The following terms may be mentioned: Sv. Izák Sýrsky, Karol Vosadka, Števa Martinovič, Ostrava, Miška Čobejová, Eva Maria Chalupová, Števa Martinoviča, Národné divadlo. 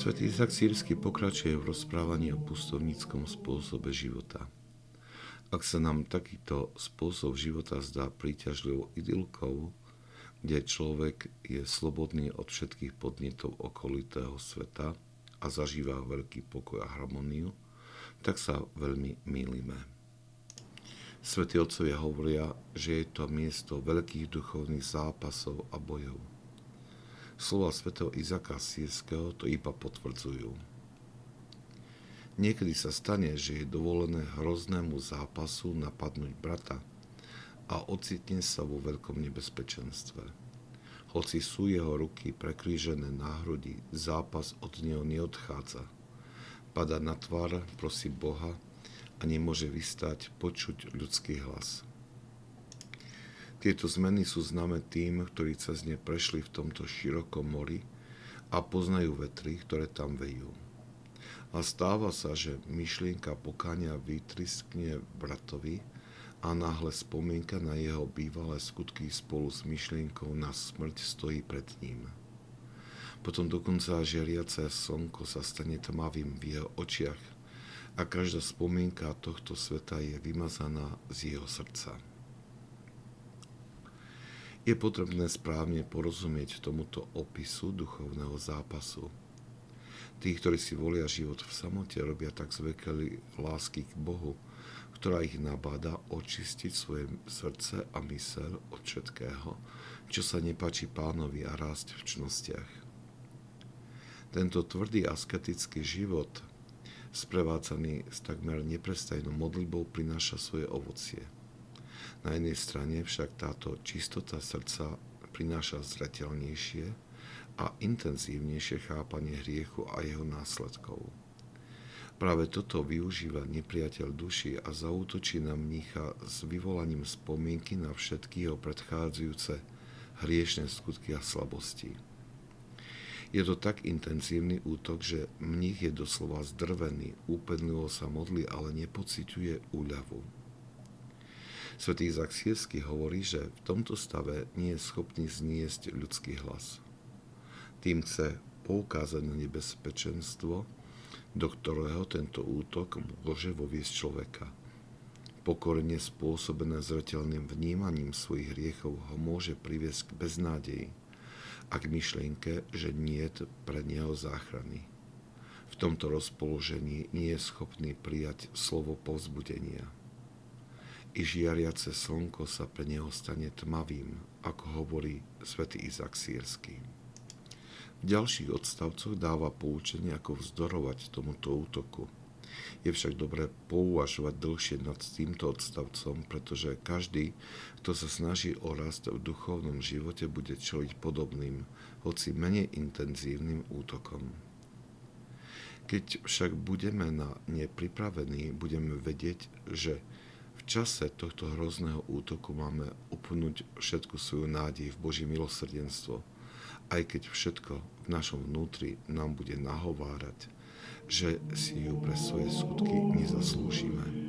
Sv. Izák Sýrsky pokračuje v rozprávaní o pustovníckom spôsobe života. Ak sa nám takýto spôsob života zdá príťažlivou idylkou, kde človek je slobodný od všetkých podnetov okolitého sveta a zažíva veľký pokoj a harmóniu, tak sa veľmi mýlime. Svätí Otcovia hovoria, že je to miesto veľkých duchovných zápasov a bojov. Slova svätého Izáka Sýrskeho to iba potvrdzujú. Niekedy sa stane, že je dovolené hroznému zápasu napadnúť brata a ocitne sa vo veľkom nebezpečenstve. Hoci sú jeho ruky prekrížené na hrudi, zápas od neho neodchádza. Padá na tvár, prosí Boha a nemôže vystať, počuť ľudský hlas. Tieto zmeny sú známe tým, ktorí cez ne prešli v tomto širokom mori a poznajú vetry, ktoré tam vejú. A stáva sa, že myšlienka pokánia vytriskne bratovi a náhle spomienka na jeho bývalé skutky spolu s myšlienkou na smrť stojí pred ním. Potom dokonca žeriace slnko sa stane tmavým v jeho očiach a každá spomienka tohto sveta je vymazaná z jeho srdca. Je potrebné správne porozumieť tomuto opisu duchovného zápasu. Tí, ktorí si volia život v samote, robia tak zvykli lásky k Bohu, ktorá ich nabáda očistiť svoje srdce a myseľ od všetkého, čo sa nepáči Pánovi a rásť v čnostiach. Tento tvrdý asketický život, sprevádzaný s takmer neprestajnou modlitbou, prináša svoje ovocie. Na jednej strane však táto čistota srdca prináša zreteľnejšie a intenzívnejšie chápanie hriechu a jeho následkov. Práve toto využíva nepriateľ duši a zaútočí na mnícha s vyvolaním spomienky na všetky jeho predchádzajúce hriešne skutky a slabosti. Je to tak intenzívny útok, že mních je doslova zdrvený, úpenlivo sa modlí, ale nepociťuje úľavu. Sv. Izák Sýrsky hovorí, že v tomto stave nie je schopný zniesť ľudský hlas. Tým chce poukázať na nebezpečenstvo, do ktorého tento útok môže voviesť človeka. Pokorne spôsobené zreteľným vnímaním svojich hriechov ho môže priviesť k beznádeji a k myšlienke, že niet pre neho záchrany. V tomto rozpoložení nie je schopný prijať slovo povzbudenia. I žiariace slnko sa pre neho stane tmavým, ako hovorí svätý Izák Sýrsky. V ďalších odstavcoch dáva poučenie, ako vzdorovať tomuto útoku. Je však dobré pouvažovať dlhšie nad týmto odstavcom, pretože každý, kto sa snaží o rast v duchovnom živote, bude čeliť podobným, hoci menej intenzívnym útokom. Keď však budeme na ne pripravení, budeme vedieť, že v čase tohto hrozného útoku máme upnúť všetku svoju nádej v Božie milosrdenstvo, aj keď všetko v našom vnútri nám bude nahovárať, že si ju pre svoje skutky nezaslúžime.